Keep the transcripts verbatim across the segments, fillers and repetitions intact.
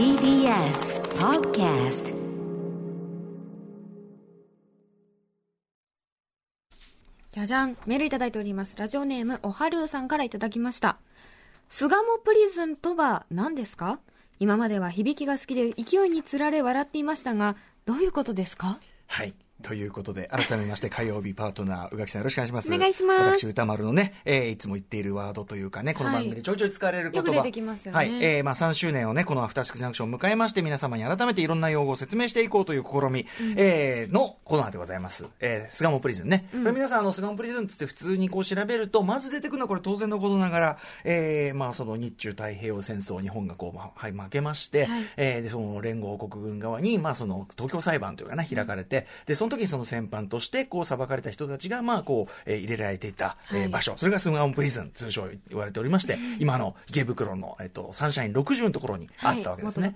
ティービーエス Podcast。 じゃじゃん、メールいただいております。ラジオネームおはるさんからいただきました。巣鴨プリズンとは何ですか？今までは響きが好きで勢いにつられ笑っていましたが、どういうことですか？はい、ということで改めまして火曜日パートナー宇垣さん、よろしくお願いします。お願いします。私歌丸のね、えー、いつも言っているワードというかね、この番組でちょいちょい使われる言葉、はい、よく出てきますよね。はい、えー、まあさんしゅうねんをね、このアフターシックスジャンクションを迎えまして、皆様に改めていろんな用語を説明していこうという試み、うん、えー、のコーナーでございます。えー、巣鴨プリズンね、うん、これ皆さんあの巣鴨プリズンつって普通にこう調べるとまず出てくるのはこれ当然のことながら、えー、まあその日中太平洋戦争、日本がこう、まはい、負けまして、はい、えー、でその連合国軍側にまあその東京裁判というかね開かれて、でそのその時にその戦犯としてこう裁かれた人たちがまあこう、えー、入れられていた、えー、場所、はい、それが巣鴨プリズン、通称言われておりまして、うん、今の池袋の、えー、とサンシャインろくじゅうのところにあったわけですね。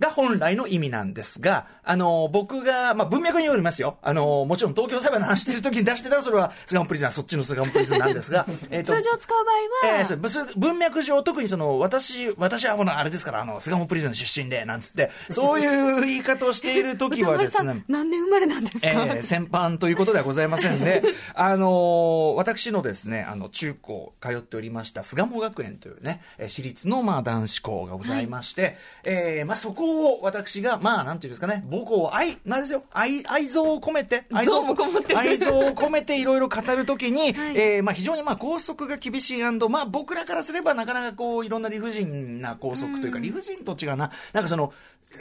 が本来の意味なんですが、あの、僕が、まあ、文脈によりますよ。あの、もちろん東京裁判の話してる時に出してたら、それは、巣鴨プリズンはそっちの巣鴨プリズンなんですが、えっと。通常使う場合は、えー、文脈上、特にその、私、私はこの、あれですから、あの、巣鴨プリズン出身で、なんつって、そういう言い方をしている時はですね。何年生まれなんですか？えー、戦犯ということではございませんで、あの、私のですね、あの、中高通っておりました、巣鴨学園というね、私立の、まあ、男子校がございまして、はい、えー、まあ、そこ私がまあなんていうんですかね、母校愛なんですよ、愛愛憎を込めて愛憎もこもって愛憎を込めていろいろ語るときに、はい、えー、まあ非常にまあ校則が厳しい&まあ僕らからすればなかなかこういろんな理不尽な校則というか、うん、理不尽と違うな、なんかその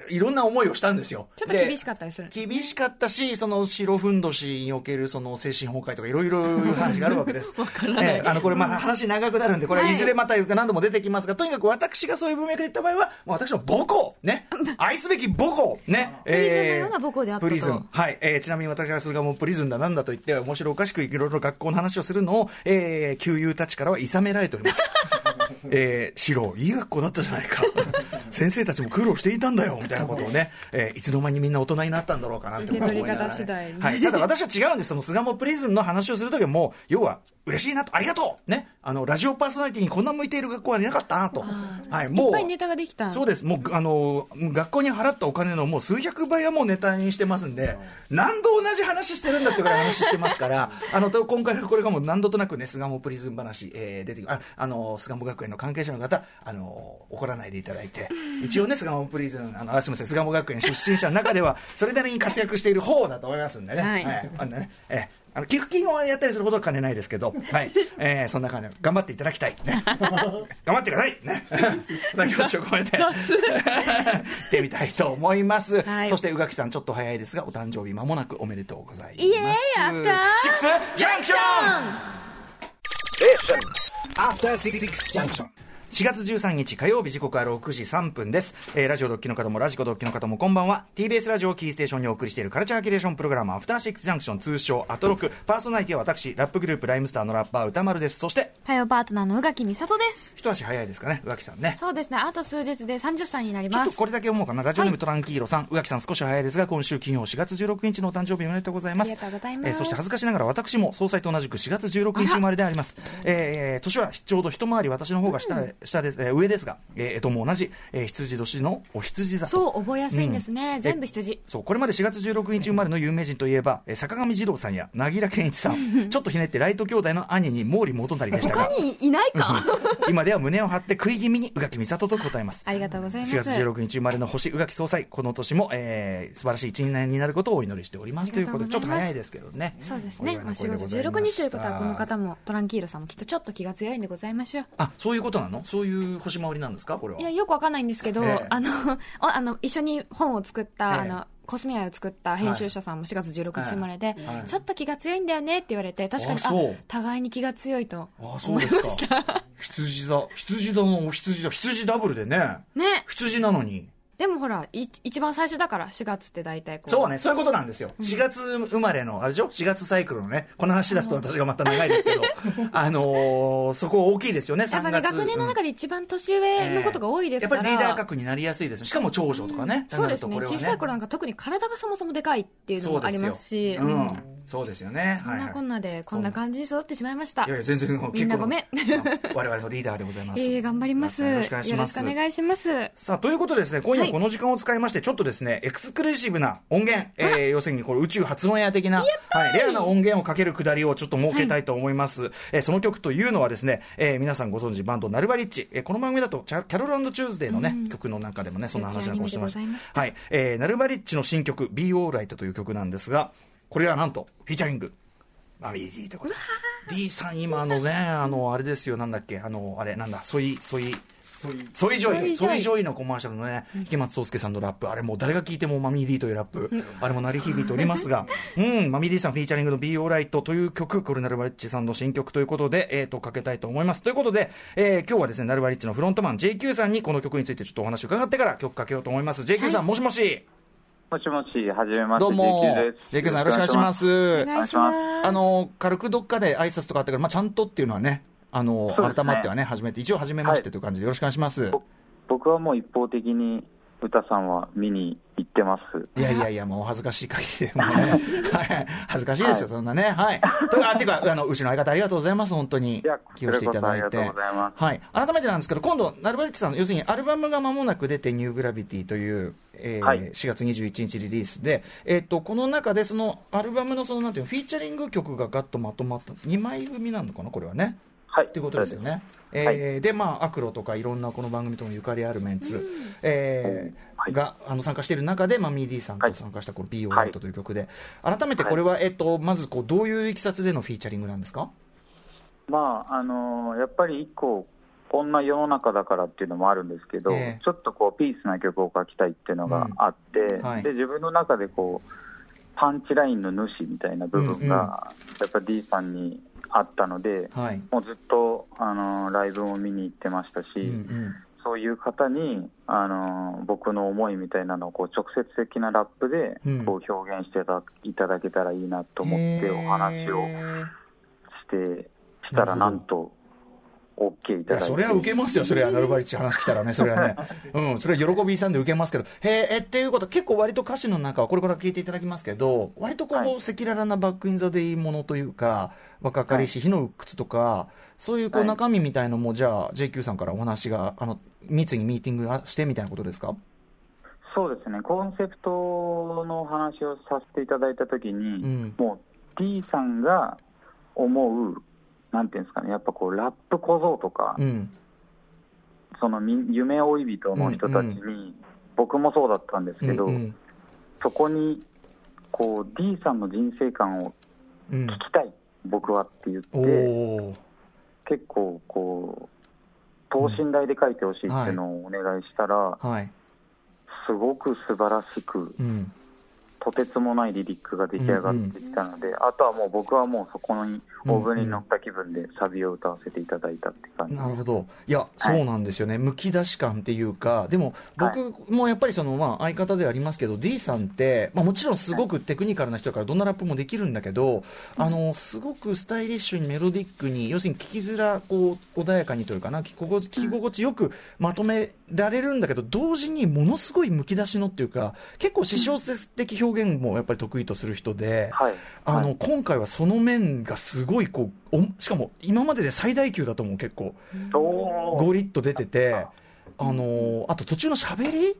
いろんな思いをしたんですよ。ちょっと厳しかったりするんです、ね、厳しかったし、その白ふんどしにおけるその精神崩壊とかいろいろ話があるわけです。わからない。えー、あのこれまあ話長くなるんでこれはいずれまた何度も出てきますが、はい、とにかく私がそういう文脈で言った場合は、私の母校ね。愛すべき母校ね、えー、プリズンのような母校であったと。プリズン、はい、えー、ちなみに私はそれがもうプリズンだなんだと言って面白おかしくいろいろ学校の話をするのを、えー、旧友たちからはいさめられております、えー、シロいい学校だったじゃないか先生たちも苦労していたんだよみたいなことをね、えー、いつの間にみんな大人になったんだろうかなって思いながら、ね、受け取り方次第に、はい、ただ私は違うんです。その巣鴨プリズンの話をするときはもう要は嬉しいなと、ありがとうね、あのラジオパーソナリティにこんな向いている学校はいなかったなと、はい、もういっぱいネタができた。そうです。もうあの学校に払ったお金のもう数百倍はもうネタにしてますんで、何度同じ話してるんだっていうぐらい話してますからあの今回これがもう何度となくね、巣鴨プリズン話、えー、出てき、ああの巣鴨学園の関係者の方、あの怒らないでいただいて一応ね、巣鴨プリズン、あの、あ、すみません、巣鴨学園出身者の中ではそれなりに活躍している方だと思いますんでね、はい、はい、あんなね、えーあの寄付金をやったりすることは兼ねないですけど、はい、えー、そんな感じで頑張っていただきたい、ね、頑張ってくださいねそんな気持ちを込めてってみたいと思います、はい、そして宇垣さん、ちょっと早いですがお誕生日間もなくおめでとうございます。イエーイ、アフターシックスジャンクション、アフターシックスジャンクション、しがつじゅうさんにち火曜日、時刻はろくじさんぷんです、えー、ラジオドッキの方もラジコドッキの方もこんばんは。 ティービーエス ラジオキーステーションにお送りしているカルチャーキュレーションプログラムアフターシックスジャンクション、通称アトロク。パーソナリティは私、ラップグループライムスターのラッパー歌丸です。そして火曜パートナーの宇垣美里です。一足早いですかね、宇垣さんね。そうですね、あと数日でさんじゅっさいになります。ちょっとこれだけ思うかな。ラジオネームトランキーロさん、はい、宇垣さん少し早いですが今週金曜しがつじゅうろくにちのお誕生日おめでとうございます。ありがとうございます、えー、そして恥ずかしながら私も総裁と同じくしがつじゅうろくにち生まれであります、えー、年はちょうど一回り私の方が下、うん下です、えー、上ですが、えー、とも同じ、えー、羊年のお羊座と。そう、覚えやすいんですね、うん、全部羊。そう、これまでしがつじゅうろくにち生まれの有名人といえば、えー、坂上二郎さんや凪良健一さんちょっとひねってライト兄弟の兄に毛利元就でしたが他にいないか今では胸を張って食い気味に宇垣美里と答えます。ありがとうございます。しがつじゅうろくにち生まれの星、宇垣総裁、この年も、えー、素晴らしい一年になることをお祈りしておりますということで、ちょっと早いですけどね。そうですね、まあ、しがつじゅうろくにちということはこの方もトランキーロさんもきっとちょっと気が強いんでございましょう。あ、そういうことなの？そういう星回りなんですか、これは。いや、よくわかんないんですけど、えー、あのあの一緒に本を作った、えー、あのコスメアイを作った編集者さんもしがつじゅうろくにち生まれで、はいはい、ちょっと気が強いんだよねって言われて、確かに、あ、互いに気が強いと思いました。羊座、羊座の羊座、羊ダブルでね。ね。羊なのに。でもほら、い一番最初だからしがつって大体こう。そうね、そういうことなんですよ、うん、しがつ生まれのあれでしょ、しがつサイクルのね、この話出すと私がまた長いですけどあのー、そこ大きいですよね。さんがつやっぱり学年の中で一番年上のことが多いですから、えー、やっぱりリーダー格になりやすいです。しかも長女とかね、うん、そうですね、小さい頃なんか特に体がそもそもでかいっていうのもありますし、そうですよ、うん、うん、そうですよね。そんなこんなでこんな感じに育ってしまいました。いやいや全然みんなごめん我々のリーダーでございます、えー、頑張ります。よろしくお願いします。さあということでですね、今夜この時間を使いましてちょっとですね、はい、エクスクルーシブな音源、えー、要するにこれ宇宙発音エア的な、はい、レアな音源をかけるくだりをちょっと設けたいと思います、はい。えー、その曲というのはですね、えー、皆さんご存知バンドナルバリッチ、えー、この番組だとキャロル&チューズデーのね、うん、曲の中でもねそんな話なんかもしてました。はい、えー、ナルバリッチの新曲 Be Alright という曲なんですが、これはなんとフィーチャリングマミー D ということで、 D さん今のねあのあれですよ、なんだっけあのあれなんだソイソイソイソイジョイソイジョイのコマーシャルのね、うん、池松壮亮さんのラップ、あれもう誰が聞いてもマミー D というラップ、うん、あれも鳴り響いておりますがうんマミー D さんフィーチャリングの Be Alright という曲、これナルバリッチさんの新曲ということでえーとかけたいと思います。ということで、えー、今日はですねナルバリッチのフロントマン ジェイキュー さんにこの曲についてちょっとお話を伺ってから曲かけようと思います。 ジェイキュー さん、はい、もしもしもしもし、はじめまして、どうも ジェイキュー です。ジェイキュー さんよろしくお願いします。あの軽くどっかで挨拶とかあったから、まあ、ちゃんとっていうのはね、あのね改まってはね初めて一応はじめましてという感じでよろしくお願いします、はい。僕はもう一方的に歌さんは見に行ってます。いやいやいや、もう恥ずかしい限りでも、ねはい、恥ずかしいですよ、はい、そんなね、はい、とあていうかあのうちの相方ありがとうございます。本当に寄与していただいて、はい、改めてなんですけど、今度ナルバリッチさん要するにアルバムが間もなく出てニューグラビティという、えーはい、しがつにじゅういちにちリリースで、えー、っとこの中でそのアルバムのそのなんていうのフィーチャリング曲がガッとまとまったにまい組なのかな、これはね、はい、ということですよね。えーはい、でまあアクロとかいろんなこの番組ともゆかりあるメンツ、うんえーはい、があの参加している中でマミー D さんと参加したこの Be Alright という曲で、はい、改めてこれは、はい、えっとまずこうどういういきさつでのフィーチャリングなんですか？まああのー、やっぱり一個こんな世の中だからっていうのもあるんですけど、えー、ちょっとこうピースな曲を書きたいっていうのがあって、うんはい、で自分の中でこうパンチラインの主みたいな部分がやっぱ D さんにあったので、うんうん、もうずっとあのライブも見に行ってましたし、うんうん、そういう方にあの僕の思いみたいなのをこう直接的なラップでこう表現していただけたらいいなと思ってお話をしてしたら、なんとOK、いただいて、いやそれは受けますよ、それはナルバリッチ話来たらね、それはね、うん、それは喜びさんで受けますけど、へえっていうことは、結構割と歌詞の中はこれから聞いていただきますけど、割とこう、はい、赤裸々なバックインザデイものというか、若かりし日の鬱屈とか、そういうこう中身みたいのも、じゃあ ジェイキュー さんからお話があの密にミーティングしてみたいなことですか？そうですね、コンセプトのお話をさせていただいたときに、うん、もう D さんが思うなんていうんですかね、やっぱこうラップ小僧とか、うん、その夢追い人の人たちに、うんうん、僕もそうだったんですけど、うんうん、そこにこう D さんの人生観を聞きたい、うん、僕はって言って結構こう等身大で書いてほしいっていうのをお願いしたら、はいはい、すごく素晴らしく、うん、とてつもないリリックが出来上がってきたので、うんうん、あとはもう僕はもうそこにオーブンに乗った気分でサビを歌わせていただいたって感じ。なるほど、いや、はい、そうなんですよね、むき出し感っていうか、でも僕もやっぱりその、まあ、相方ではありますけど、はい、D さんって、まあ、もちろんすごくテクニカルな人だからどんなラップもできるんだけど、はい、あのすごくスタイリッシュにメロディックに、要するに聞きづらこう穏やかにというかな、聞き心地よくまとめられるんだけど、同時にものすごいむき出しのっていうか、結構詩小説的表現もやっぱり得意とする人で、はい、あの、はい、今回はその面がすごいこうしかも今までで最大級だと思う、結構ゴリッと出てて、あのー、あと途中のしゃべり、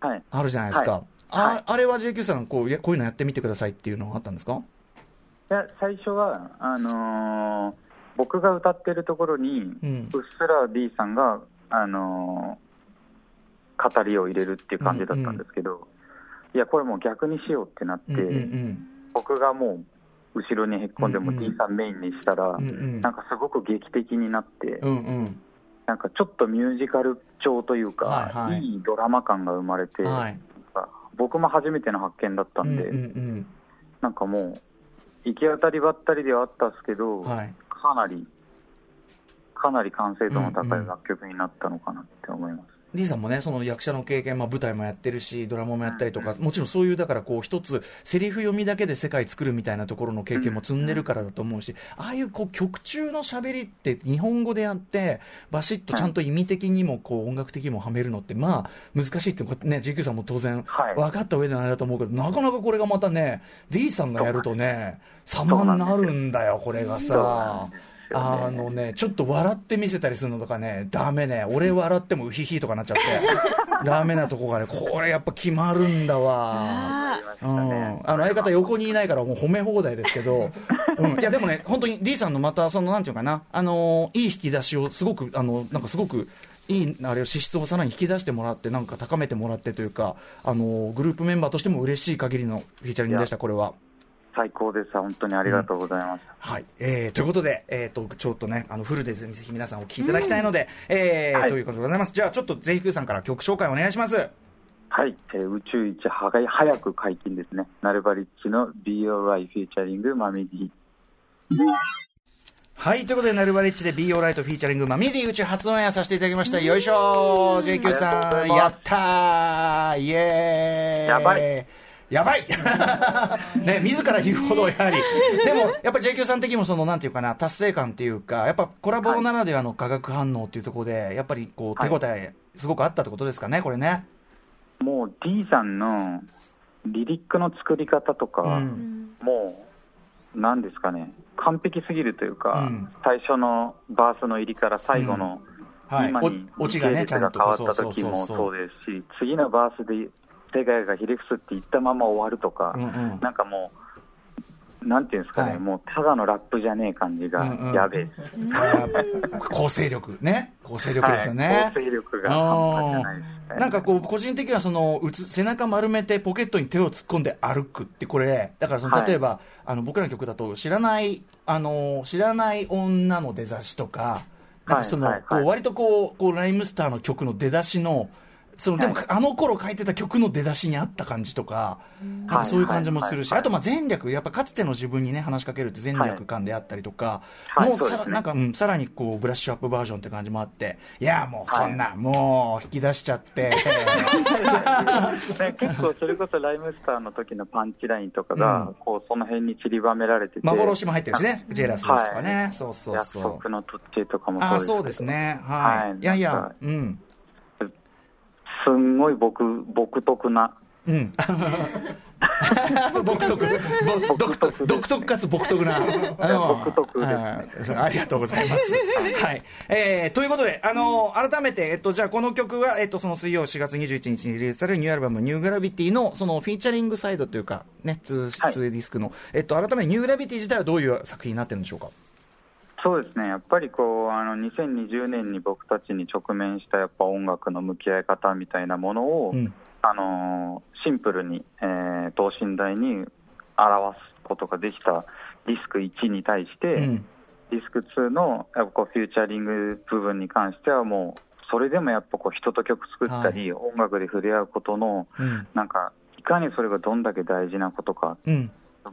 はい、あるじゃないですか、はい、あ、はい、あれは ジェイキュー さんこう、いや、こういうのやってみてくださいっていうのはあったんですか？いや、最初はあのー、僕が歌ってるところに、うん、うっすら D さんが、あのー、語りを入れるっていう感じだったんですけど、うんうん、いやこれもう逆にしようってなって、うんうんうん、僕がもう後ろにへっこんでも D さんメインにしたら、うんうん、なんかすごく劇的になって、うんうん、なんかちょっとミュージカル調というか、はいはい、いいドラマ感が生まれて、はい、僕も初めての発見だったんで、うんうんうん、なんかもう行き当たりばったりではあったんですけど、はい、かなりかなり完成度の高い楽曲になったのかなって思います。うんうん、D さんもね、その役者の経験、まあ、舞台もやってるしドラマもやったりとか、もちろんそういうだからこう一つセリフ読みだけで世界作るみたいなところの経験も積んでるからだと思うし、ああいうこう曲中の喋りって日本語でやってバシッとちゃんと意味的にもこう音楽的にもはめるのってまあ難しいって、ね、ジェイキュー さんも当然分かった上でのあれだと思うけど、なかなかこれがまたね D さんがやるとね様になるんだよこれがさ。あのね、ちょっと笑って見せたりするのとかね、ダメね、俺笑ってもウヒヒとかなっちゃってダメなとこがね、これやっぱ決まるんだわ、うん、あの相方横にいないからもう褒め放題ですけどうん、いやでもね本当に D さんのまたそのなんていうかな、あのいい引き出しをすごくあのなんかすごくいいあれを資質をさらに引き出してもらって、なんか高めてもらってというか、あのグループメンバーとしても嬉しい限りのフィーチャリングでした。これは最高です。本当にありがとうございます、うん、はい、えー、ということで、えー、とちょっとねあのフルでぜひ皆さんお聴きいただきたいので、うん、えーはい、ということでございます。じゃあちょっとぜひくーさんから曲紹介お願いします。はい、えー、宇宙一はがい早く解禁ですね、ナルバリッチの ビーオーアイ フィーチャリングマミディ。はい、ということでナルバリッチで ビーオーアイ とフィーチャリングマミディ宇宙初オンエアさせていただきました。よいしょ ジェイキュー さんやったー、イエーイ、やばいやばいね、自ら言うほどやはりでもやっぱり ジェイキュー さん的にもそのなんていうかな達成感っていうか、やっぱコラボならではの化学反応っていうところでやっぱりこう手応えすごくあったってことですかね、これね。もう D さんのリリックの作り方とか、うん、もうなんですかね、完璧すぎるというか、うん、最初のバースの入りから最後の今に落ちがねちゃんと変わった時もそうですし、次のバースで世界がひれ伏すって言ったまま終わるとか、うんうん、なんかもうなんていうんですかね、はい、もうただのラップじゃねえ感じがやべえ、うんうん、構成力ね、構成力ですよね、はい、構成力が半端じゃないですね。なんかこう個人的にはそのうつ背中丸めてポケットに手を突っ込んで歩くって、これだからその例えば、はい、あの僕らの曲だと知らないあの知らない女の出だしとか、なんかその、はいはいはい、こう割とこうこうライムスターの曲の出だしのそのでも、はい、あの頃書いてた曲の出だしにあった感じとか、なんかそういう感じもするし、はいはいはい、あとまあ前略、やっぱかつての自分にね話しかけるって前略感であったりとか、はい、もうさら、はい、なんか、うん、さらにこうブラッシュアップバージョンって感じもあって、いやもうそんな、はい、もう引き出しちゃって結構それこそライムスターの時のパンチラインとかが、うん、こうその辺に散りばめられてて、幻も入ってるしね、ジェラスですとかね、はい、そうそうそう、約束の途中とかもそうです。あ、そうですね、はい、はい、いやいや、うん、すんごい僕僕特な、うん、僕特独特かつ僕特な僕特です、ね、あ, ありがとうございますはい、えー、ということであの改めてえっとじゃあこの曲はえっとその水曜しがつにじゅういちにちにリリースされるニューアルバムニューグラビティのそのフィーチャリングサイドというかねツー、はい、ツーディスクのえっと改めてニューグラビティ自体はどういう作品になってるんでしょうか。そうですね、やっぱりこうあのにせんにじゅうねんに僕たちに直面したやっぱ音楽の向き合い方みたいなものを、うん、あのシンプルに、えー、等身大に表すことができたディスクいちに対して、うん、ディスクにのやっぱこうフューチャリング部分に関してはもうそれでもやっぱこう人と曲作ったり、はい、音楽で触れ合うことの、うん、なんかいかにそれがどんだけ大事なことか、うん、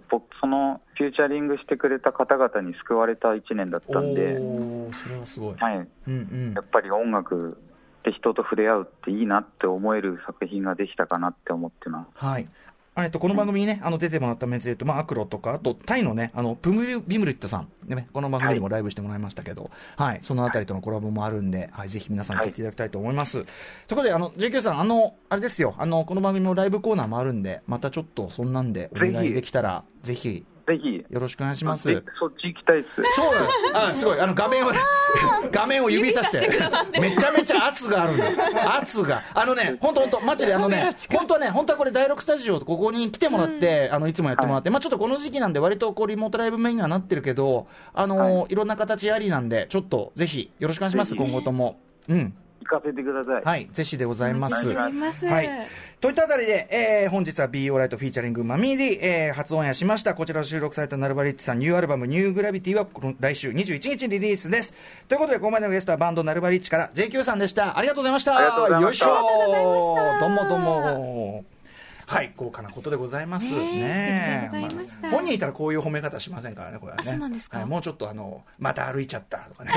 僕そのフューチャリングしてくれた方々に救われたいちねんだったんで、それはすごい、はい、うんうん、やっぱり音楽で人と触れ合うっていいなって思える作品ができたかなって思ってます。はい、えっと、この番組に、ね、あの出てもらったメンツで言うと、まあ、アクロとかあとタイのねあのプムビムルットさん、ね、この番組でもライブしてもらいましたけど、はいはい、そのあたりとのコラボもあるんで、はい、ぜひ皆さん聴いていただきたいと思います、はい、ということであの ジェイキュー さんあのあれですよ、あのこの番組のライブコーナーもあるんで、またちょっとそんなんでお願いできたらぜひぜひよろしくお願いします。そっち行きたいっす。そうなの。あ、すごい。あの画面を画面を指さして。めちゃめちゃ圧があるんだ。圧が。あのね、本当本当マジであのね、本当はね、本当はこれだいろくスタジオここに来てもらって、うん、あのいつもやってもらって、はい、まあちょっとこの時期なんで割とこうリモートライブメインにはなってるけど、あの、はい、いろんな形ありなんでちょっとぜひよろしくお願いします。今後とも。うん。行かせてください。はい、ぜひでございます。はい。といったあたりで、えー、本日は ビーオーアイ とフィーチャリングマミーディ、えー、初オンエアしました。こちらを収録されたナルバリッチさんニューアルバムニューグラビティは来週にじゅういちにちリリースです。ということでここまでのゲストはバンドナルバリッチから ジェイキュー さんでした。ありがとうございました。ありがとうございました。よいしょ。どうもどうも。はい、豪華なことでございますね。本人いたらこういう褒め方しませんからね、これはね。そうなんですか。はい、もうちょっとあのまた歩いちゃったとかね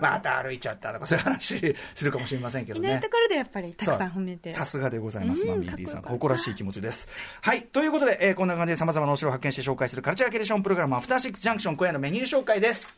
また歩いちゃったとかそういう話するかもしれませんけどね。いないところでやっぱりたくさん褒めて、さすがでございます、マミーディーさん、誇らしい気持ちです。はい、ということで、えー、こんな感じでさまざまなお城を発見して紹介するカルチャーキュレーションプログラム、アフターシックスジャンクション、今夜のメニュー紹介です。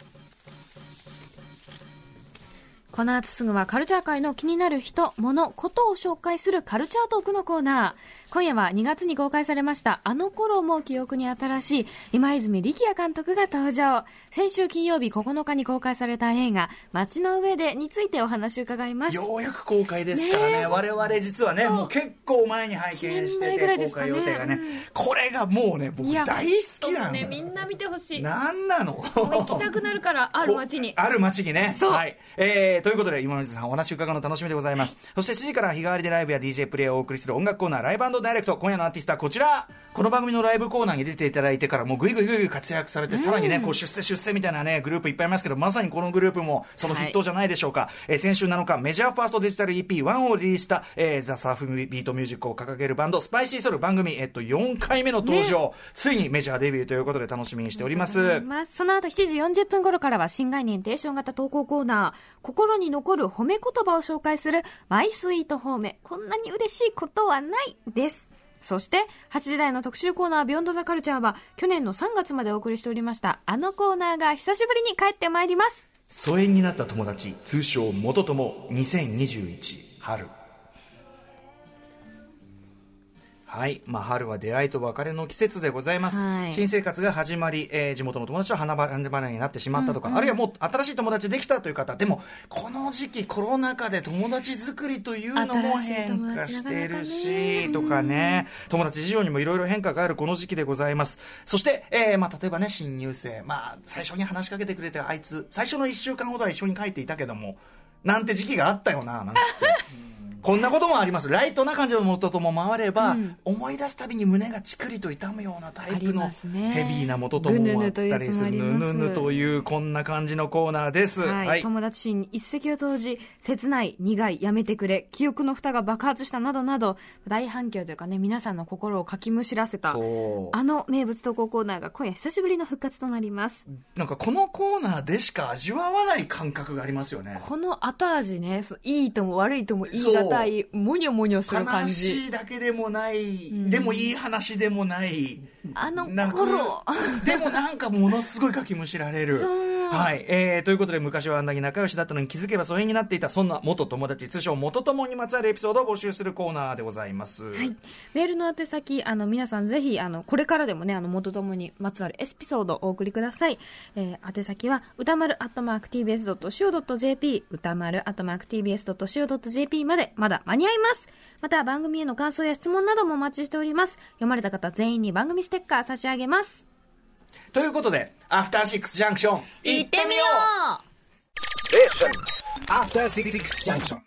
この後すぐはカルチャー界の気になる人、物、ことを紹介するカルチャートークのコーナー。今夜はにがつに公開されましたあの頃も記憶に新しい今泉力也監督が登場。先週金曜日ここのかに公開された映画街の上でについてお話を伺います。ようやく公開ですから ね, ね我々実はねもう結構前に拝見してて、ね、公開予定がね、うん、これがもうね僕大好きなの、ね、みんな見てほしい。なんなの行きたくなるから、ある街にある街にね。そう、はい、えーということで今水さんお話伺うの楽しみでございます。そしてしちじから日替わりでライブや ディージェー プレイをお送りする音楽コーナー、ライブ&ダイレクト。今夜のアーティストはこちら。この番組のライブコーナーに出ていただいてからもうグイグイグイ活躍されて、さらにねこう出世出世みたいなねグループいっぱいいますけど、まさにこのグループもその筆頭じゃないでしょうか。え先週なのかメジャーファーストデジタル イーピーワン をリリースしたえザ・サーフビートミュージックを掲げるバンドスパイシーソル、番組えっとよんかいめの登場、ついにメジャーデビューということで楽しみにしております。その後しちじよんじゅっぷん頃からは新概念テーション型投稿コーナー、心に残る褒め言葉を紹介するマイスイート褒め、こんなに嬉しいことはないです。そしてはちじ台の特集コーナービヨンドザカルチャーは去年のさんがつまでお送りしておりましたあのコーナーが久しぶりに帰ってまいります。疎遠になった友達、通称元友、にせんにじゅういち春。はい、まあ、春は出会いと別れの季節でございます、はい、新生活が始まり、えー、地元の友達と離れになってしまったとか、うんうん、あるいはもう新しい友達できたという方でも、この時期コロナ禍で友達作りというのも変化しているしとかね、友達事情にもいろいろ変化があるこの時期でございます。そして、えーまあ、例えばね新入生、まあ、最初に話しかけてくれて、あいつ最初のいっしゅうかんほどは一緒に帰っていたけどもなんて時期があったよな、なんつってこんなこともあります。ライトな感じのものとも回れば、うん、思い出すたびに胸がチクリと痛むようなタイプのヘビーなものともあったりする、ぬぬぬというこんな感じのコーナーです、はいはい、友達シーンに一石を投じ、切ない、苦い、やめてくれ、記憶の蓋が爆発したなどなど大反響というかね、皆さんの心をかきむしらせたあの名物投稿コーナーが今夜久しぶりの復活となります。なんかこのコーナーでしか味わわない感覚がありますよね。この後味ね、いいとも悪いともいいがモニョモニョする感じ、悲しいだけでもない、うん、でもいい話でもない、あの頃でもなんかものすごいかきむしられる。はい、えー、ということで昔はあんなに仲良しだったのに気づけば疎遠になっていた、そんな元友達、通称元友にまつわるエピソードを募集するコーナーでございます、はい、メールの宛先、あの皆さんぜひあのこれからでもね、あの元友にまつわるエピソードをお送りください、えー、宛先は歌丸 アットマークティービーエスドットシーオードットジェーピー 歌丸 アットマークティービーエスドットシーオードットジェーピー までまだ間に合います。また番組への感想や質問などもお待ちしております。読まれた方全員に番組ステッカー差し上げます。ということでアフターシックスジャンクション行ってみよう。アフターシックスジャンクション。